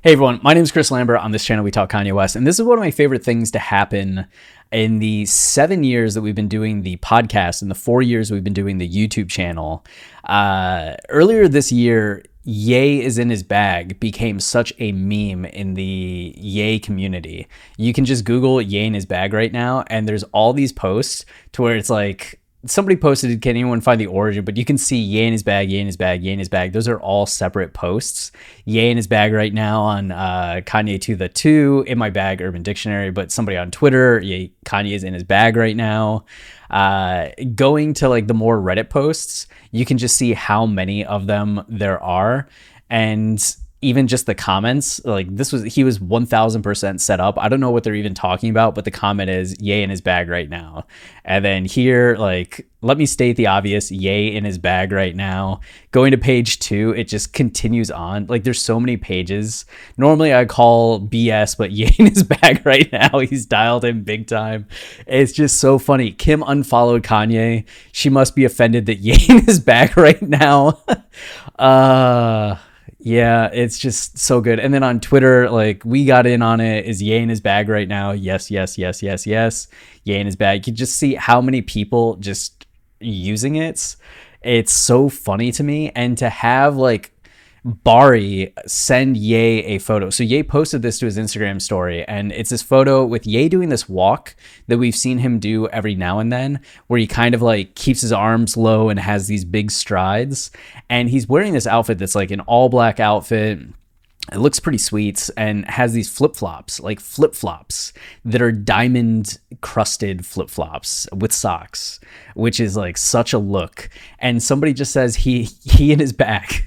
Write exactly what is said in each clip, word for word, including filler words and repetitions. Hey everyone, my name is Chris Lambert. On this channel, we talk Kanye West, and this is one of my favorite things to happen in the seven years that we've been doing the podcast and the four years we've been doing the YouTube channel. Uh, earlier this year, Ye is in his bag became such a meme in the Ye community. You can just Google Ye in his bag right now, and there's all these posts to where it's like, somebody posted, can anyone find the origin? But you can see Ye in his bag, Ye in his bag, Ye in his bag. Those are all separate posts. Ye in his bag right now on uh, Kanye to the two, in my bag, Urban Dictionary. But somebody on Twitter, Ye, Kanye's in his bag right now. Uh, going to like the more Reddit posts, you can just see how many of them there are. And even just the comments, like this was, he was one thousand percent set up. I don't know what they're even talking about, but the comment is Ye in his bag right now. And then here, like, let me state the obvious, Ye in his bag right now. Going to page two, it just continues on. Like there's so many pages. Normally I call B S, but Ye in his bag right now. He's dialed in big time. It's just so funny. Kim unfollowed Kanye. She must be offended that Ye in his bag right now. uh... Yeah, it's just so good. And then on Twitter, like we got in on it. Is Ye in his bag right now? Yes, yes, yes, yes, yes. Ye in his bag. You just see how many people just using it. It's so funny to me. And to have like Bari send Ye a photo. So Ye posted this to his Instagram story, and it's this photo with Ye doing this walk that we've seen him do every now and then, where he kind of like keeps his arms low and has these big strides. And he's wearing this outfit that's like an all black outfit. It looks pretty sweet and has these flip-flops, like flip-flops that are diamond-crusted flip-flops with socks, which is like such a look. And somebody just says he he in his bag.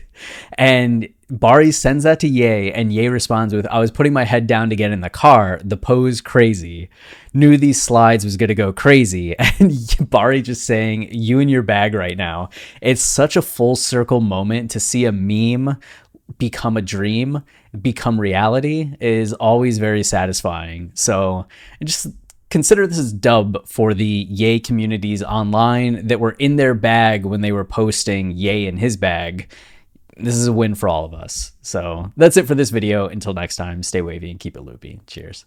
And Bari sends that to Ye, and Ye responds with, I was putting my head down to get in the car. The pose crazy. Knew these slides was going to go crazy. And Bari just saying, you in your bag right now. It's such a full circle moment to see a meme become a dream, become reality is always very satisfying. So just consider this as dub for the Ye communities online that were in their bag when they were posting Ye in his bag. This is a win for all of us. So that's it for this video. Until next time, stay wavy and keep it loopy. Cheers.